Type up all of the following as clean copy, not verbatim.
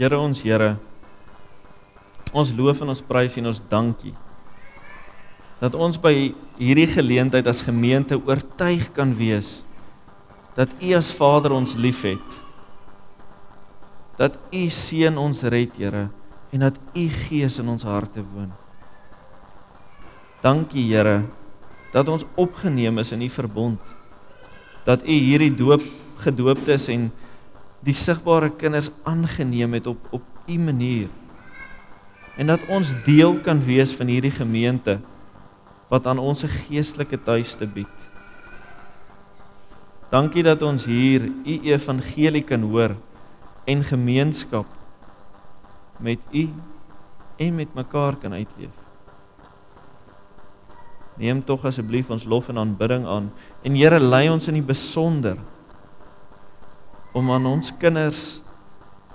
Here ons Here, ons loof en ons prys en ons dankie, dat ons by hierdie geleentheid as gemeente oortuig kan wees, dat U as Vader ons lief het, dat U Seun ons red, Here, en dat U Gees in ons harte woon. Dankie, Here, dat ons opgeneem is in die verbond, dat U hierdie doop gedoop is en die sigbare kinders aangeneem het op U manier, en dat ons deel kan wees van hierdie gemeente, wat aan ons 'n geestelike tuiste bied. Dankie dat ons hier U evangelie kan hoor en gemeenskap met U en met mekaar kan uitleef. Neem tog asseblief ons lof en aanbidding aan en Here lei ons in die besonder om aan ons kinders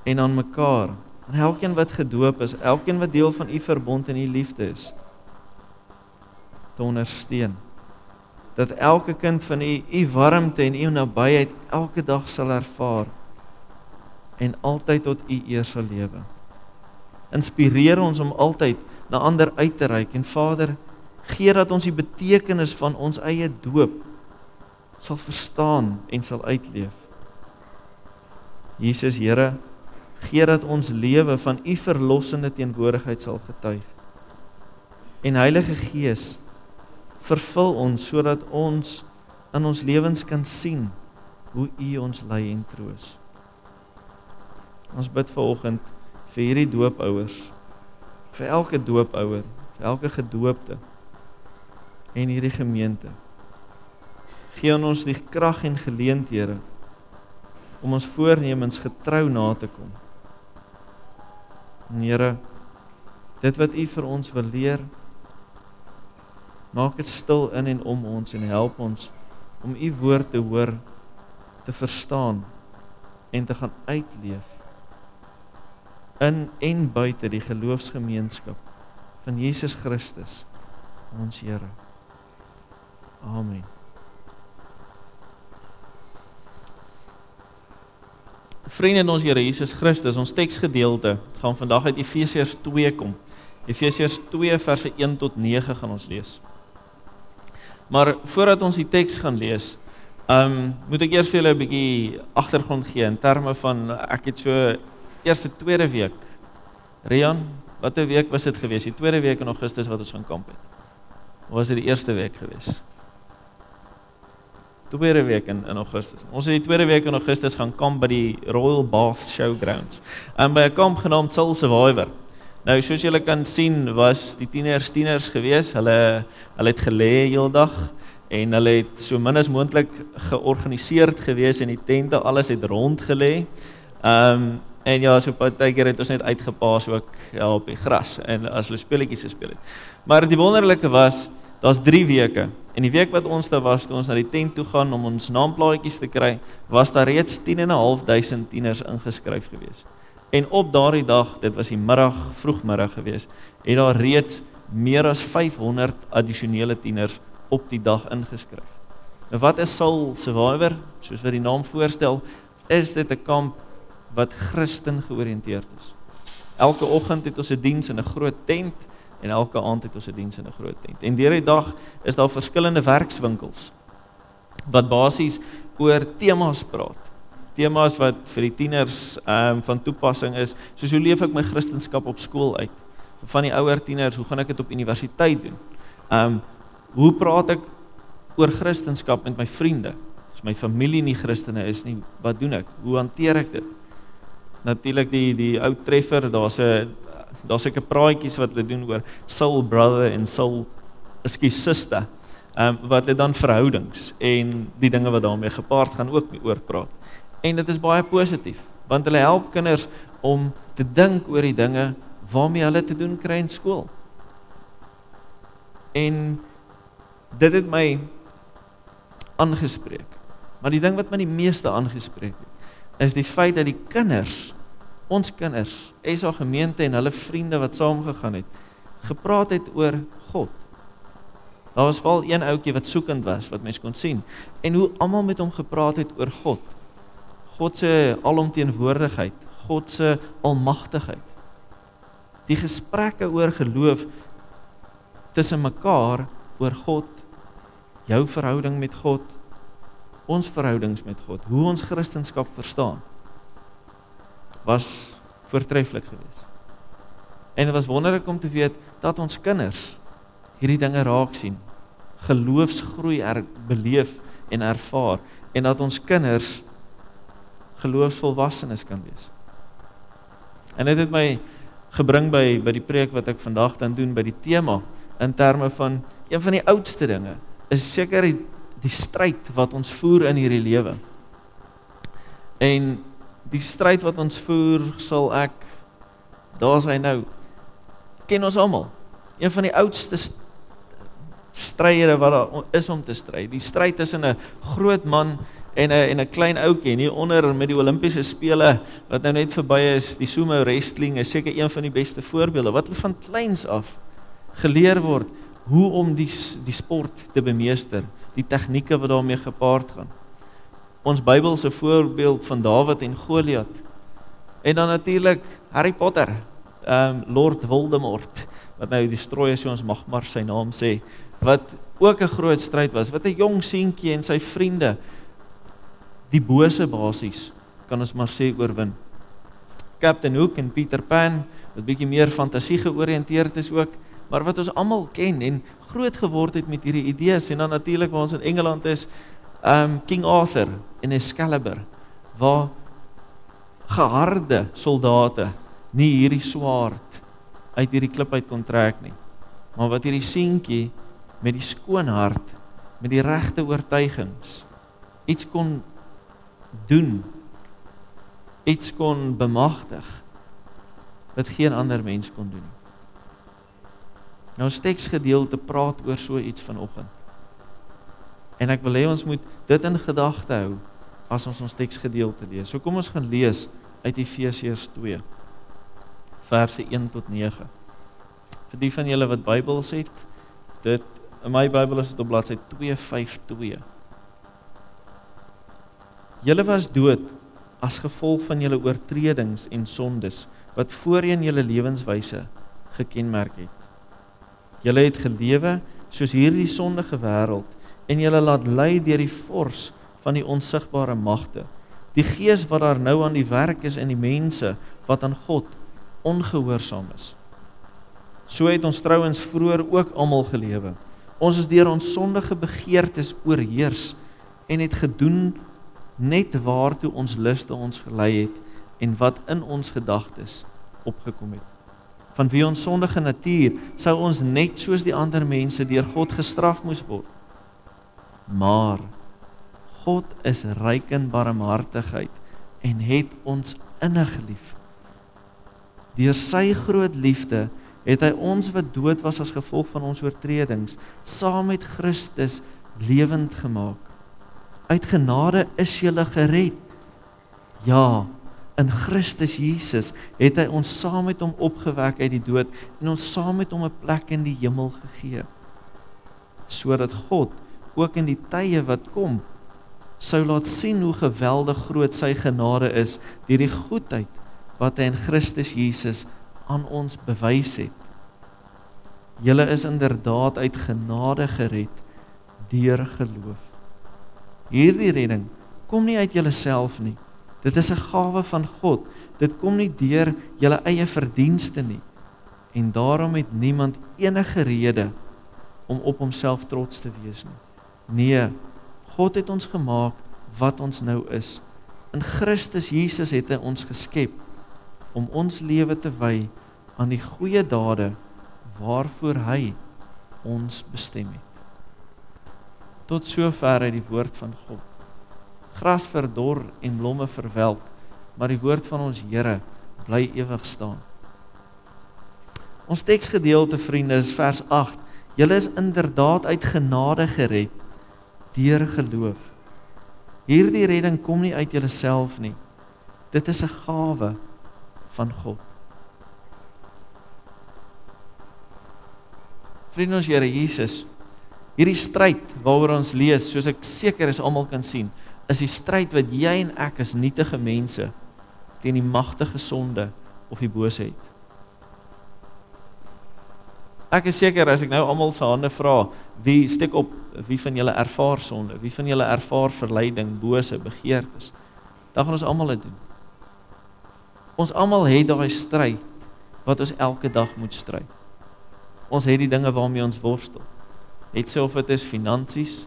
en aan mekaar, aan elkeen wat gedoop is, elkeen wat deel van U verbond en U liefde is, te ondersteun, dat elke kind van U, U warmte en U nabyheid elke dag sal ervaar en altyd tot U eer sal lewe. Inspireer ons om altyd na ander uit te reik en Vader, gee dat ons die betekenis van ons eie doop sal verstaan en sal uitleef. Jesus, Here, gee dat ons lewe van U verlossende teenwoordigheid sal getuig. En Heilige Gees, vervul ons, sodat ons in ons lewens kan sien hoe U ons lei en troos. Ons bid vanoggend vir hierdie doopouers, vir elke doopouer, vir elke gedoopte en hierdie gemeente. Gee aan ons die krag en geleenthede om ons voornemens getrou na te kom. En Here, dit wat U vir ons wil leer, maak dit stil in en om ons en help ons om U woord te hoor, te verstaan en te gaan uitleef in en buite die geloofsgemeenskap van Jesus Christus, ons Here. Amen. Vriende in ons Here Jesus Christus, ons teksgedeelte gaan vandag uit Efesiërs 2 kom. Efesiërs 2 verse 1 tot 9 gaan ons lees. Maar voordat ons die teks gaan lees, moet ek eers vir julle 'n bietjie agtergrond gee in terme van, ek het so eerste tweede week, Rian, wat 'n week was dit gewees? Die tweede week in Augustus wat ons gaan kamp het. Of was dit die eerste week gewees? Tweede week in Augustus. Ons het die tweede week in Augustus gaan kamp by die Royal Bath Showgrounds. En by 'n kamp genaamd Soul Survivor. Nou, soos julle kan sien, was die tieners gewees, hulle het gelê heel dag, en hulle het so min as moontlik georganiseerd gewees in die tente, alles het rond gelê, en ja, so partykeer het ons net uitgepaas ook ja, op die gras, en as hulle speletjies gespeel het. Maar die wonderlike was, daar's 3 weke, en die week wat ons daar was, toe ons na die tent toe gaan om ons naamplaatjies te kry, was daar reeds 10.500 tieners ingeskryf gewees. En op daardie dag, dit was die middag, vroegmiddag gewees, het daar reeds meer as 500 addisionele tieners op die dag ingeskryf. Nou wat is Soul Survivor? Soos wat die naam voorstel, is dit 'n kamp wat Christen georiënteerd is. Elke oggend het ons 'n diens in 'n groot tent, en elke aand het ons 'n diens in 'n groot tent. En deur die dag is daar verskillende werkswinkels, wat basies oor temas praat. Temas wat vir die tieners van toepassing is, soos hoe leef ek my Christenskap op skool uit? Van die ouer tieners, hoe gaan ek dit op universiteit doen? Hoe praat ek oor Christenskap met my vriende? As my familie nie Christene is nie, wat doen ek? Hoe hanteer ek dit? Natuurlik die ou treffer, daar's 'n praatjies wat hulle doen oor soul brother en sister, wat dit dan verhoudings en die dinge wat daarmee gepaard gaan ook mee oor praat. En dit is baie positief, want hulle help kinders om te dink oor die dinge waarmee hulle te doen kry in skool. En dit het my aangespreek. Maar die ding wat my die meeste aangespreek het, is die feit dat die kinders, ons kinders, SA gemeente en hulle vriende wat saamgegaan het, gepraat het oor God. Daar was wel een ouetjie wat soekend was, wat mens kon sien, en hoe almal met hom gepraat het oor God. God se alomteenwoordigheid, God se almagtigheid. Die gesprekke oor geloof tussen mekaar, oor God, jou verhouding met God, ons verhoudings met God, hoe ons Christendom verstaan, was voortreffelik geweest. En dit was wonderlik om te weet dat ons kinders hierdie dinge raak sien, geloofsgroei beleef en ervaar, en dat ons kinders geloofsvolwassenes kan wees. En dit het my gebring by die preek wat ek vandag dan doen, by die tema, in terme van, een van die oudste dinge, is seker die stryd wat ons voer in hierdie lewe. En die stryd wat ons voer, daar is hy nou, ken ons almal, een van die oudste strydere wat daar is om te stryd. Die stryd tussen 'n groot man en 'n klein ouetjie, en hieronder met die Olimpiese spele wat nou net verby is, die sumo wrestling is seker een van die beste voorbeelde, wat van kleins af geleer word hoe om die sport te bemeester, die tegnieke wat daarmee gepaard gaan. Ons Bybelse voorbeeld van Dawid en Goliat, en dan natuurlik Harry Potter, Lord Voldemort, wat nou die strooie so ons mag maar sy naam sê, wat ook 'n groot stryd was, wat 'n jong seentjie en sy vriende, die bose basies, kan ons maar sê oorwin. Captain Hook en Peter Pan, wat bietjie meer fantasie georiënteerd is ook, maar wat ons almal ken en groot geword het met hierdie idees, en dan natuurlik waar ons in Engeland is, King Arthur en Excalibur, waar geharde soldate nie hierdie swaard uit hierdie klip uit kon trek nie, maar wat hierdie seentjie met die skoon hart, met die regte oortuigings, iets kon doen, iets kon bemagtig, wat geen ander mens kon doen. Nou ons teksgedeelte praat oor so iets vanoggend. En ek wil hê ons moet dit in gedagte hou, as ons teksgedeelte lees. So kom ons gaan lees uit Efesiërs 2, verse 1 tot 9. Vir die van julle wat Bybels het, in my Bybel is dit op bladsy 252. Julle was dood as gevolg van julle oortredings en sondes, wat voorheen julle lewenswyse gekenmerk het. Julle het gelewe soos hierdie sondige wêreld, en julle laat lei deur die vors van die onsigbare magte, die gees wat daar nou aan die werk is in die mense wat aan God ongehoorsaam is. So het ons trouwens vroeër ook almal gelewe. Ons is deur ons sondige begeertes oorheers en het gedoen net waartoe ons liste ons gelei het en wat in ons gedagtes opgekom het. Vanweë ons sondige natuur sou ons net soos die ander mense deur God gestraf moes word. Maar God is ryk in barmhartigheid en het ons innig lief. Deur sy groot liefde het hy ons wat dood was as gevolg van ons oortredings, saam met Christus lewend gemaak. Uit genade is julle gered. Ja, in Christus Jesus het hy ons saam met hom opgewek uit die dood en ons saam met hom 'n plek in die hemel gegee, sodat God ook in die tye wat kom, sou laat sien hoe geweldig groot sy genade is, deur die goedheid wat hy in Christus Jesus aan ons bewys het. Julle is inderdaad uit genade gered, deur geloof. Hierdie redding kom nie uit julleself nie, dit is 'n gawe van God, dit kom nie deur julle eie verdienste nie, en daarom het niemand enige rede om op homself trots te wees nie. Nee, God het ons gemaak wat ons nou is. In Christus Jesus het hy ons geskep om ons lewe te wy aan die goeie dade waarvoor hy ons bestem het. Tot sover uit die woord van God. Gras verdor en blomme verwelk, maar die woord van ons Here bly ewig staan. Ons teksgedeelte, vriende, is vers 8. Julle is inderdaad uit genade gered, deur geloof. Hierdie redding kom nie uit julleself nie. Dit is 'n gawe van God. Vriende, ons Here Jesus, hierdie stryd waaroor ons lees, soos ek seker is almal kan sien, is die stryd wat jy en ek as nietige mense teen die magtige sonde of die boosheid. Ek is seker, as ek nou almal se hande vra, wie steek op, wie van julle ervaar sonde, wie van julle ervaar verleiding, bose, begeertes, dan gaan ons almal dit doen. Ons almal het daai stryd, wat ons elke dag moet stryd. Ons het die dinge waarmee ons worstel. Het sy of dit is finansies,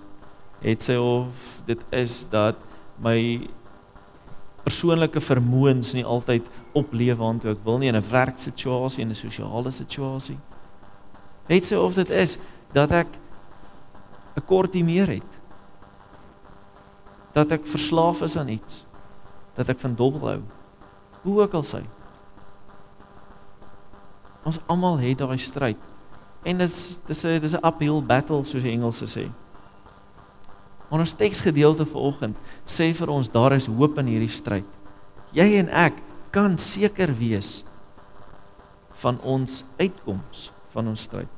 het sy of dit is dat my persoonlike vermoëns nie altyd opleef waartoe ek wil nie, in 'n werksituasie, in 'n sosiale situasie. Het sy of dit is dat ek 'n kortie meer het, dat ek verslaaf is aan iets, dat ek van dobbel hou, hoe ook al sy. Ons almal het daai stryd. En dis 'n uphill battle, soos die Engelse sê. Maar ons teksgedeelte vanoggend sê vir ons, daar is hoop in hierdie stryd. Jy en ek kan seker wees van ons uitkoms, van ons stryd.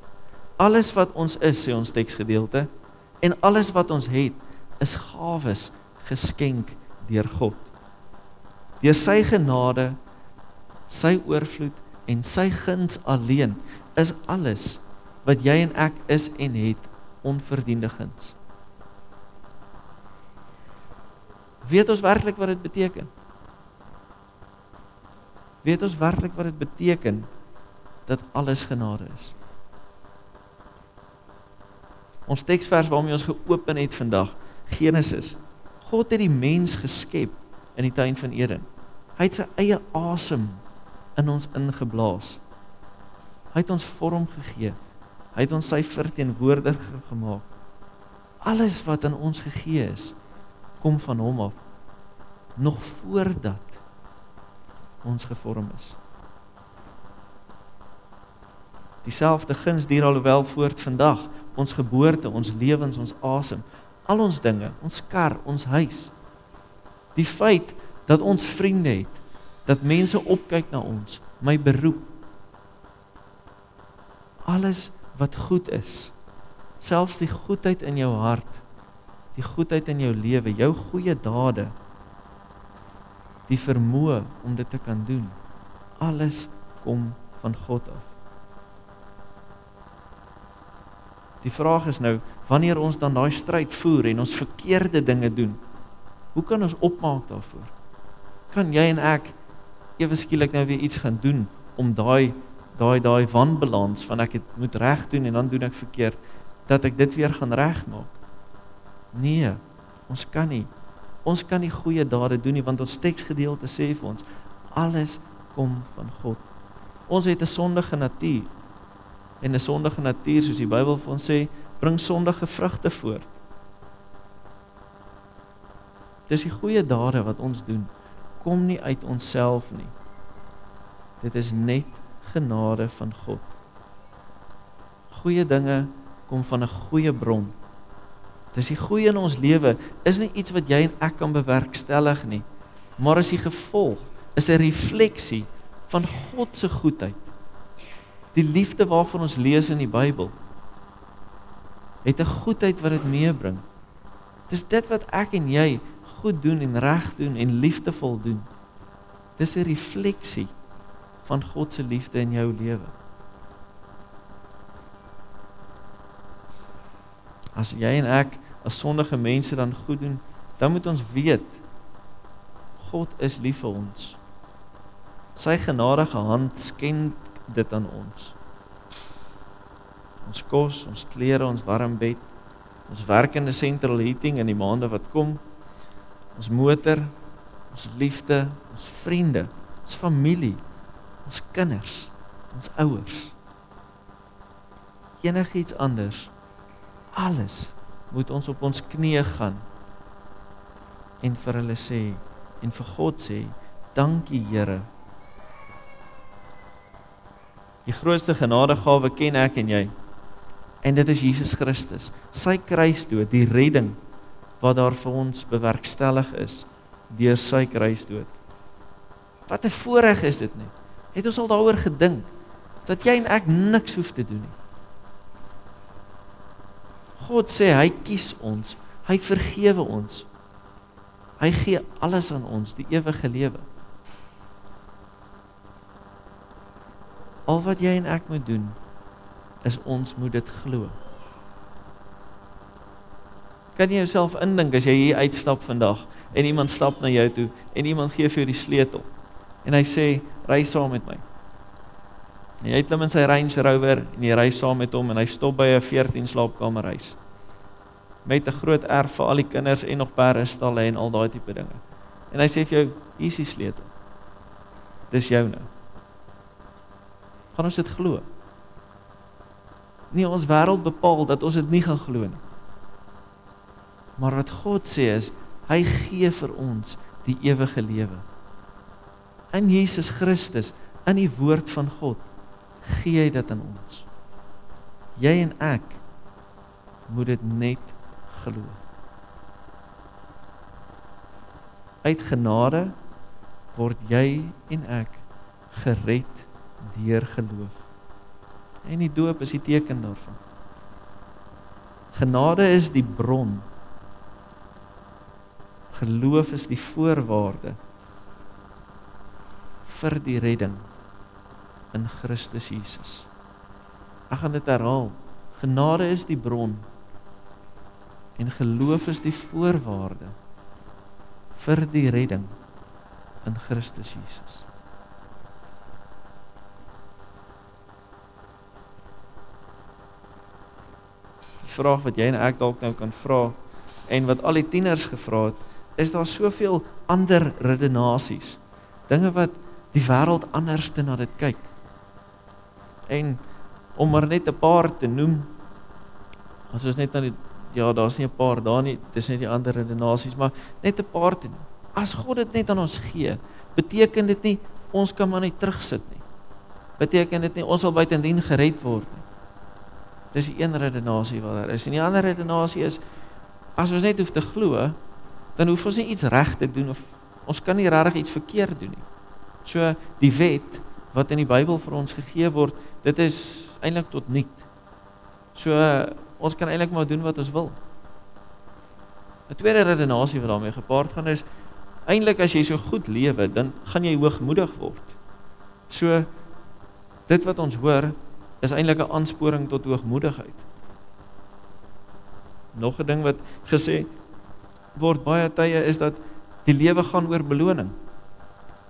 Alles wat ons is, sê ons teksgedeelte, en alles wat ons het, is gawes geskenk deur God. Deur sy genade, sy oorvloed, en sy guns alleen is alles wat jy en ek is en het, onverdiende guns. Weet ons werklik wat dit beteken? Weet ons werklik wat dit beteken dat alles genade is? Ons teksvers waarmee ons geopen het vandag, Genesis. God het die mens geskep in die tuin van Eden. Hy het sy eie asem in ons ingeblaas. Hy het ons vorm gegee. Hy het ons sy verteenwoordiger gemaak. Alles wat aan ons gegee is, kom van hom af, nog voordat ons gevorm is. Dieselfde guns dier alhoewel voort vandag, ons geboorte, ons lewens, ons asem, al ons dinge, ons kar, ons huis. Die feit dat ons vriende het, dat mense opkyk na ons, my beroep. Alles wat goed is, selfs die goedheid in jou hart, die goedheid in jou lewe, jou goeie dade, die vermoë om dit te kan doen, alles kom van God af. Die vraag is nou, wanneer ons dan daai stryd voer en ons verkeerde dinge doen, hoe kan ons opmaak daarvoor? Kan jy en ek ewe skielik nou weer iets gaan doen, om daai wanbalans, van ek het moet reg doen, en dan doen ek verkeerd, dat ek dit weer gaan reg maak? Nee, ons kan nie. Ons kan nie goeie dade doen nie, want ons teksgedeelte sê vir ons, alles kom van God. Ons het 'n sondige natuur, en 'n sondige natuur, soos die Bybel vir ons sê, bring sondige vrugte voort. Dis die goeie dade wat ons doen, kom nie uit onsself nie. Dit is net genade van God. Goeie dinge kom van 'n goeie bron. Dis die goeie in ons lewe, is nie iets wat jy en ek kan bewerkstellig nie, maar is die gevolg, is 'n refleksie van God se goedheid. Die liefde waarvan ons lees in die Bybel, het 'n goedheid wat dit meebring. Dis dit wat ek en jy goed doen en reg doen en liefdevol doen. Dis 'n refleksie van God se liefde in jou lewe. As jy en ek as sondige mense dan goed doen, dan moet ons weet, God is lief vir ons. Sy genadige hand skenk dit aan ons. Ons kos, ons klere, ons warm bed, ons werkende central heating in die maande wat kom, ons motor, ons liefde, ons vriende, ons familie, ons kinders, ons ouers. Enigiets anders, alles moet ons op ons knieë gaan en vir hulle sê, en vir God sê, dankie Here. Die grootste genadegawe ken ek en jy, en dit is Jesus Christus, sy kruisdood, die redding, wat daar vir ons bewerkstellig is, deur sy kruisdood. Wat 'n voorreg is dit nie? Het ons al daaroor gedink, dat jy en ek niks hoef te doen nie. God sê, hy kies ons, hy vergewe ons, hy gee alles aan ons, die ewige lewe. Al wat jy en ek moet doen, is ons moet dit glo. Kan jy jouself indink as jy hier uitstap vandag, en iemand stap na jou toe, en iemand gee vir jou die sleutel, en hy sê, ry saam met my. En jy het hom in sy Range Rover, en jy ry saam met hom, en hy stop by 'n 14 slaapkamerhuis. Met 'n groot erf vir al die kinders, en nog perdestalle, en al daai tipe dinge. En hy sê vir jou, hier is die sleutel. Dis jou nou. Gaan ons dit glo? Nee, ons wêreld bepaal dat ons dit nie gaan glo nie. Maar wat God sê is, hy gee vir ons die ewige lewe. In Jesus Christus, in die woord van God, gee hy dit aan ons. Jy en ek moet dit net glo. Uit genade word jy en ek gered deur geloof. En die doop is die teken daarvan. Genade is die bron. Geloof is die voorwaarde vir die redding in Christus Jesus. Ek gaan dit herhaal. Genade is die bron en geloof is die voorwaarde vir die redding in Christus Jesus. Die vraag wat jy en ek dalk nou kan vra en wat al die tieners gevra het, is daar soveel ander redenasies, dinge wat die wêreld anders te na dit kyk. En om maar net 'n paar te noem, as ons net aan die, ja daar's nie 'n paar daar nie, dis net die ander redenasies, maar net 'n paar te noem. As God dit net aan ons gee, beteken dit nie, ons kan maar net terugsit nie. Beteken dit nie, ons sal buitendien gered word nie. Dis die een redenasie wat daar is. En die ander redenasie is, as ons net hoef te glo, dan hoef ons nie iets reg te doen, of ons kan nie regtig iets verkeerd doen nie. So die wet, wat in die Bybel vir ons gegee word, dit is eintlik tot niet. So ons kan eintlik maar doen wat ons wil. 'n Tweede redenasie wat daarmee gepaard gaan is, eintlik as jy so goed lewe, dan gaan jy hoogmoedig word. So dit wat ons hoor, is eintlik 'n aansporing tot hoogmoedigheid. Nog 'n ding wat gesê word baie tye is dat die lewe gaan oor beloning.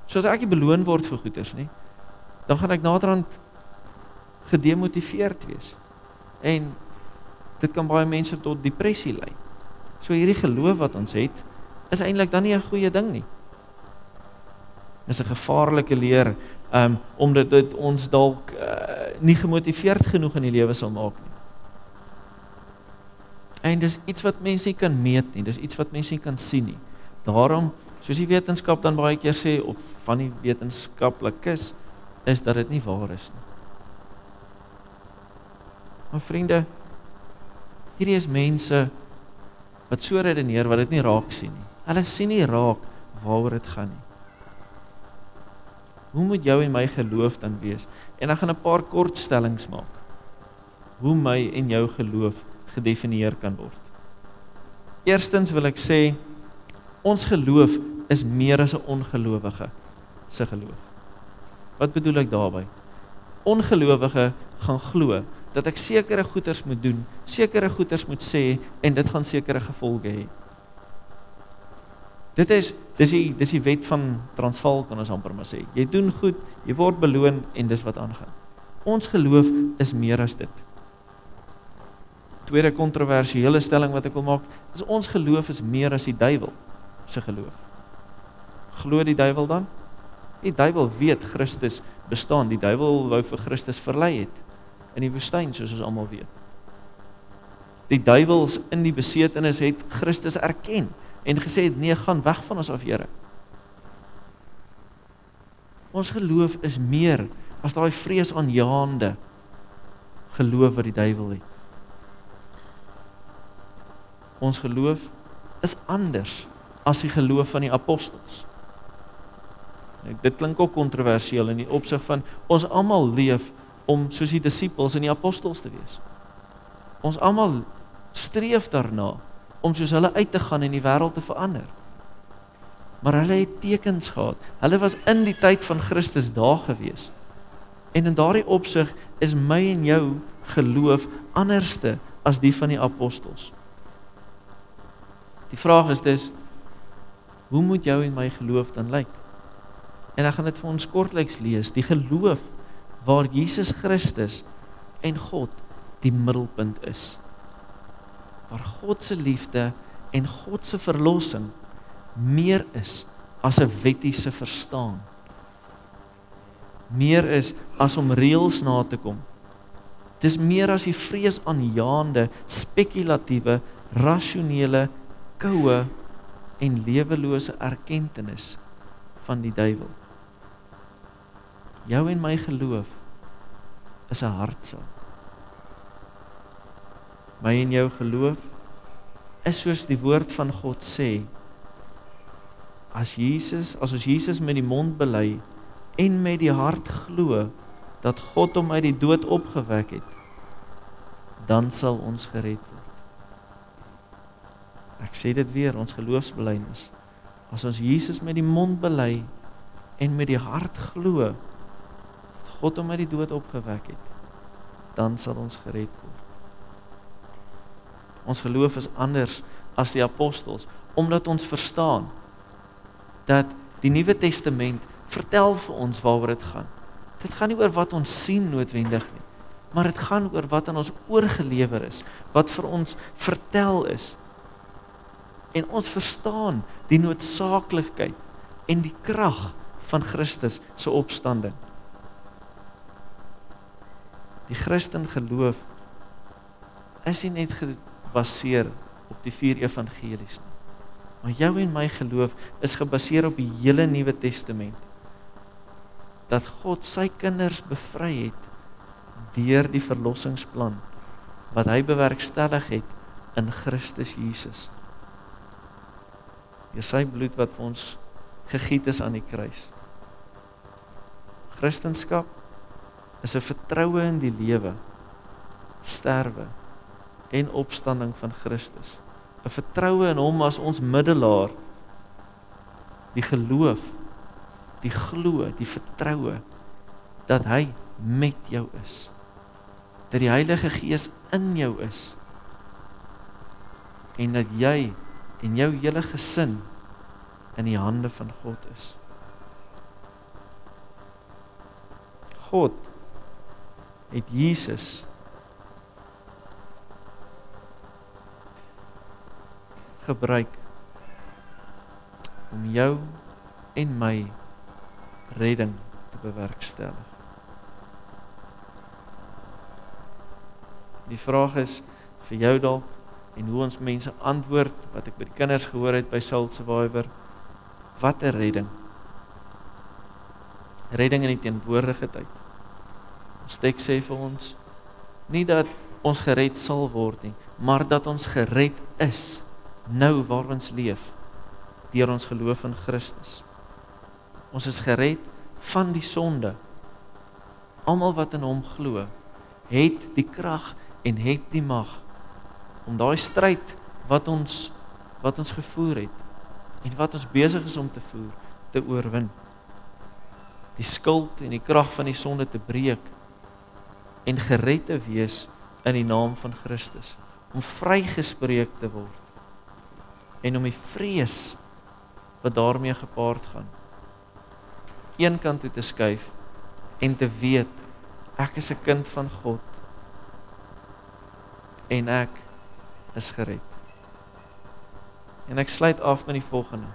So as ek nie beloon word vir goeders nie, dan gaan ek naderhand gedemotiveerd wees. En dit kan baie mense tot depressie lei. So hierdie geloof wat ons het, is eintlik dan nie 'n goeie ding nie. Dit is 'n gevaarlike leer, omdat dit ons dalk nie gemotiveerd genoeg in die lewe sal maak nie. En dis iets wat mense nie kan meet nie, dis iets wat mense nie kan sien nie. Daarom, soos die wetenskap dan baie keer sê, of van die wetenskaplikes, is dat dit nie waar is nie. Maar vriende, hierdie is mense wat so redeneer wat dit nie raak sien nie. Hulle sien nie raak waaroor dit gaan nie. Hoe moet jou en my geloof dan wees? En ek gaan 'n paar kortstellings maak. Hoe my en jou geloof gedefinieer kan word. Eerstens wil ek sê, ons geloof is meer as 'n ongelowige se geloof. Wat bedoel ek daarby? Ongelowige gaan glo dat ek sekere goeders moet doen, sekere goeders moet sê en dit gaan sekere gevolge hê. Dis die wet van Transvaal kan ons amper maar sê. Jy doen goed, jy word beloon en dis wat aangaan. Ons geloof is meer as dit. Tweede kontroversiële stelling wat ek wil maak, is ons geloof is meer as die duiwel se geloof. Glo die duiwel dan? Die duiwel weet Christus bestaan, die duiwel wou vir Christus verlei het, in die woestyn soos ons almal weet. Die duiwels in die besetenis het Christus erken, en gesê het, nee, gaan weg van ons af, Here. Ons geloof is meer as daai vreesaanjaende geloof wat die duiwel het. Ons geloof is anders as die geloof van die apostels. Dit klink ook kontroversieel in die opsig van ons almal leef om soos die disippels en die apostels te wees. Ons almal streef daarna om soos hulle uit te gaan en die wêreld te verander. Maar hulle het tekens gehad. Hulle was in die tyd van Christus daar gewees. En in daardie opsig is my en jou geloof anderste as die van die apostels. Die vraag is dus, hoe moet jou en my geloof dan lyk? En ek gaan dit vir ons kortliks lees, die geloof waar Jesus Christus en God die middelpunt is. Waar God se liefde en God se verlossing meer is as 'n wettiese verstaan. Meer is as om reëls na te kom. Dis meer as die vreesaanjaende, spekulatiewe, rasionele, koue en lewelose erkentenis van die duiwel. Jou en my geloof is 'n hartsaak. My en jou geloof is soos die woord van God sê. As ons Jesus met die mond bely en met die hart glo dat God hom uit die dood opgewek het, dan sal ons gered word. Ek sê dit weer, ons geloofsbelijdenis. As ons Jesus met die mond bely en met die hart glo dat God hom uit die dood opgewek het, dan sal ons gered word. Ons geloof is anders as die apostels, omdat ons verstaan dat die Nuwe Testament vertel vir ons waaroor dit gaan. Dit gaan nie oor wat ons sien noodwendig nie, maar dit gaan oor wat aan ons oorgelewer is, wat vir ons vertel is. En ons verstaan die noodsaaklikheid en die krag van Christus se opstanding. Die Christen geloof is nie net gebaseer op die 4 evangelies nie, maar jou en my geloof is gebaseer op die hele Nuwe Testament, dat God sy kinders bevry het deur die verlossingsplan wat hy bewerkstellig het in Christus Jesus. Deur sy bloed wat vir ons gegiet is aan die kruis. Christendom is 'n vertroue in die lewe, sterwe en opstanding van Christus. 'n Vertroue in hom as ons middelaar, die geloof, die glo, die vertroue dat hy met jou is, dat die Heilige Gees in jou is en dat jy en jou hele gesin in die hande van God is. God het Jesus gebruik om jou en my redding te bewerkstellig. Die vraag is vir jou dalk en hoe ons mense antwoord, wat ek by die kinders gehoor het by Soul Survivor, wat 'n redding. Redding in die teenwoordige tyd. Ons teks sê vir ons, nie dat ons gered sal word nie, maar dat ons gered is, nou waar ons leef, deur ons geloof in Christus. Ons is gered van die sonde. Almal wat in hom glo, het die krag en het die mag om daai stryd wat ons gevoer het en wat ons besig is om te voer, te oorwin. Die skuld en die krag van die sonde te breek en gered te wees in die naam van Christus, om vrygespreek te word en om die vrees wat daarmee gepaard gaan, een kant toe te skuif en te weet, ek is 'n kind van God en ek is gered. En ek sluit af met die volgende.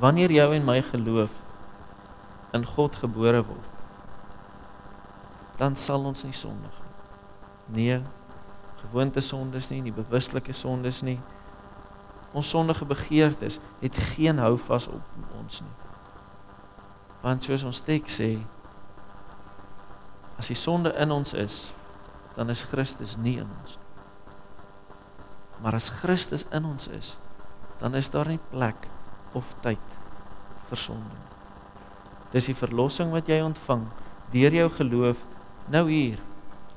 Wanneer jou en my geloof in God gebore word, dan sal ons nie sondig nie. Nee, gewoonte sondes nie, nie bewuslike sondes nie. Ons sondige begeertes het geen houvas op ons nie. Want soos ons teks sê, as die sonde in ons is, dan is Christus nie in ons nie. Maar as Christus in ons is, dan is daar nie plek of tyd vir sonde. Dis die verlossing wat jy ontvang deur jou geloof nou hier,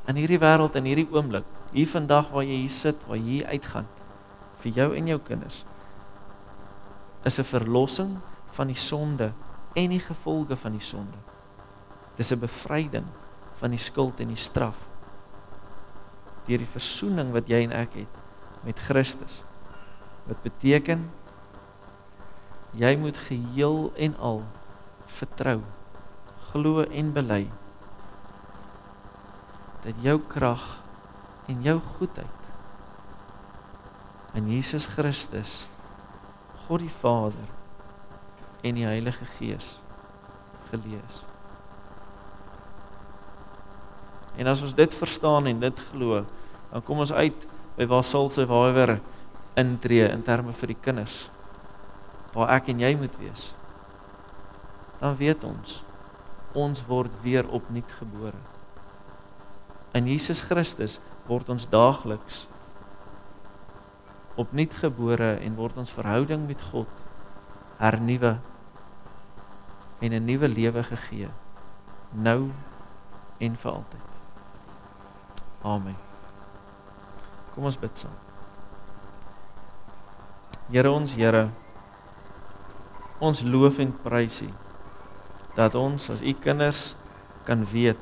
in hierdie wêreld, in hierdie oomblik, hier vandag waar jy hier sit, waar jy hier uitgaan, vir jou en jou kinders, is 'n verlossing van die sonde en die gevolge van die sonde. Dis 'n bevryding van die skuld en die straf deur die versoening wat jy en ek het met Christus. Wat beteken jy moet geheel en al vertrou, glo en bely dat jou krag en jou goedheid in Jesus Christus, God die Vader en die Heilige Gees gelees. En as ons dit verstaan en dit glo, dan kom ons uit by waar Soul Survivor intree in terme vir die kinders, waar ek en jy moet wees. Dan weet ons, ons word weer opnuut gebore. In Jesus Christus word ons daagliks opnuut gebore en word ons verhouding met God hernuwe en 'n nuwe lewe gegee, nou en vir altyd. Amen. Kom ons bid saam. Here ons Here, ons loof en prys U, dat ons as U kinders kan weet,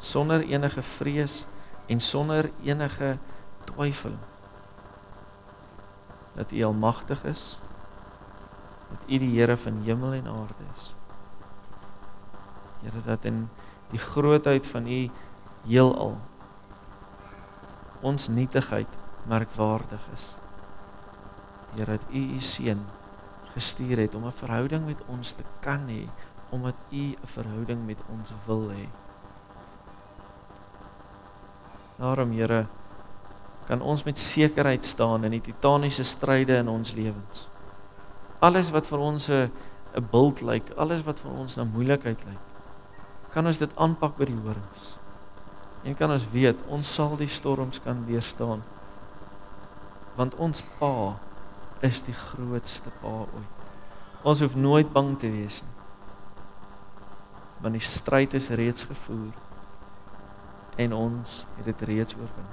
sonder enige vrees en sonder enige twyfel, dat U almagtig is, dat U die Here van hemel en aarde is. Here, dat in die grootheid van U heelal, ons nietigheid merkwaardig is. Here, dat U U Seun gestuur het om 'n verhouding met ons te kan hê, omdat U 'n verhouding met ons wil hê. Daarom, Here, kan ons met sekerheid staan in die titaniese stryde in ons lewens. Alles wat vir ons 'n bult lyk, alles wat vir ons 'n moeilikheid lyk, kan ons dit aanpak by die horings. En kan ons weet, ons sal die storms kan weerstaan, want ons Pa is die grootste Pa ooit. Ons hoef nooit bang te wees nie, want die stryd is reeds gevoer en ons het dit reeds oorwin.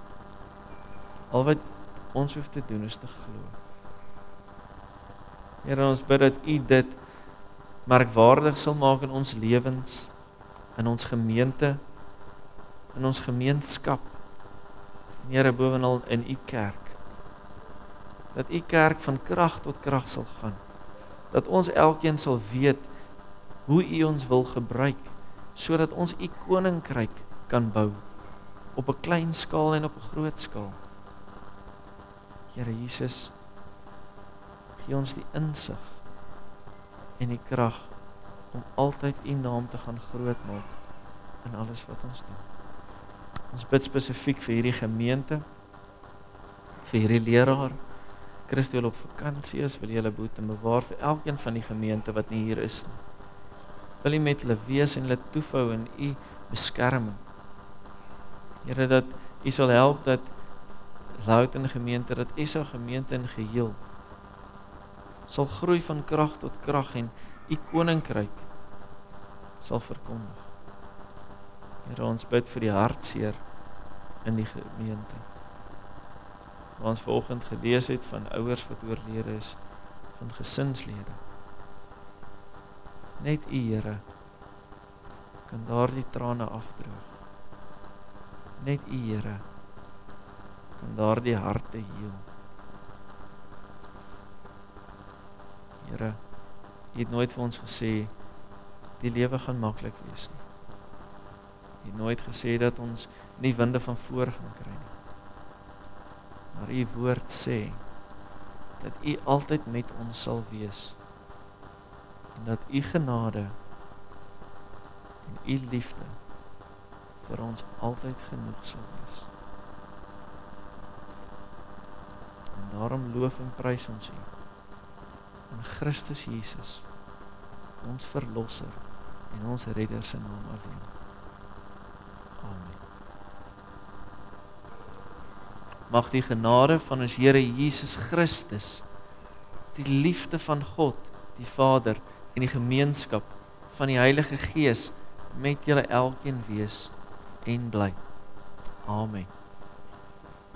Al wat ons hoef te doen is te glo. Here, ons bid dat U dit merkwaardig sal maak in ons lewens, in ons gemeente, in ons gemeenskap, en Here, bovenal in U kerk, dat U kerk van krag tot krag sal gaan, dat ons elkeen sal weet hoe U ons wil gebruik, sodat ons U koninkryk kan bou, op 'n klein skaal en op 'n groot skaal. Here Jesus, gee ons die insig en die krag om altyd U naam te gaan groot maak in alles wat ons doen. Ons bid spesifiek vir hierdie gemeente, vir hierdie leraar. Christus op vakansie is, wil julle behoed en bewaar, vir elkeen van die gemeente wat nie hier is nie. Wil U met hulle wees en hulle toefou in U beskerming. Here, dat U sal help dat Louwten gemeente, dat Essa gemeente in geheel sal groei van krag tot krag en U koninkryk sal verkondig. Here, ons bid vir die hartseer in die gemeente. Waar ons vanoggend gelees het van ouers wat oorlede is, van gesinslede. Net U, Here, kan daardie trane afdroog. Net U, Here, kan daardie harte heel. Here, U het nooit vir ons gesê, die lewe gaan maklik wees nie. U het nooit gesê dat ons nie winde van voor gaan kry nie. Maar U woord sê, dat U altyd met ons sal wees, en dat U genade en U liefde vir ons altyd genoeg sal wees. En daarom loof en prys ons U, in Christus Jesus, ons Verlosser en ons Redder se naam alleen. Amen. Mag die genade van ons Here Jesus Christus, die liefde van God, die Vader en die gemeenskap van die Heilige Gees met julle elkeen wees en bly. Amen.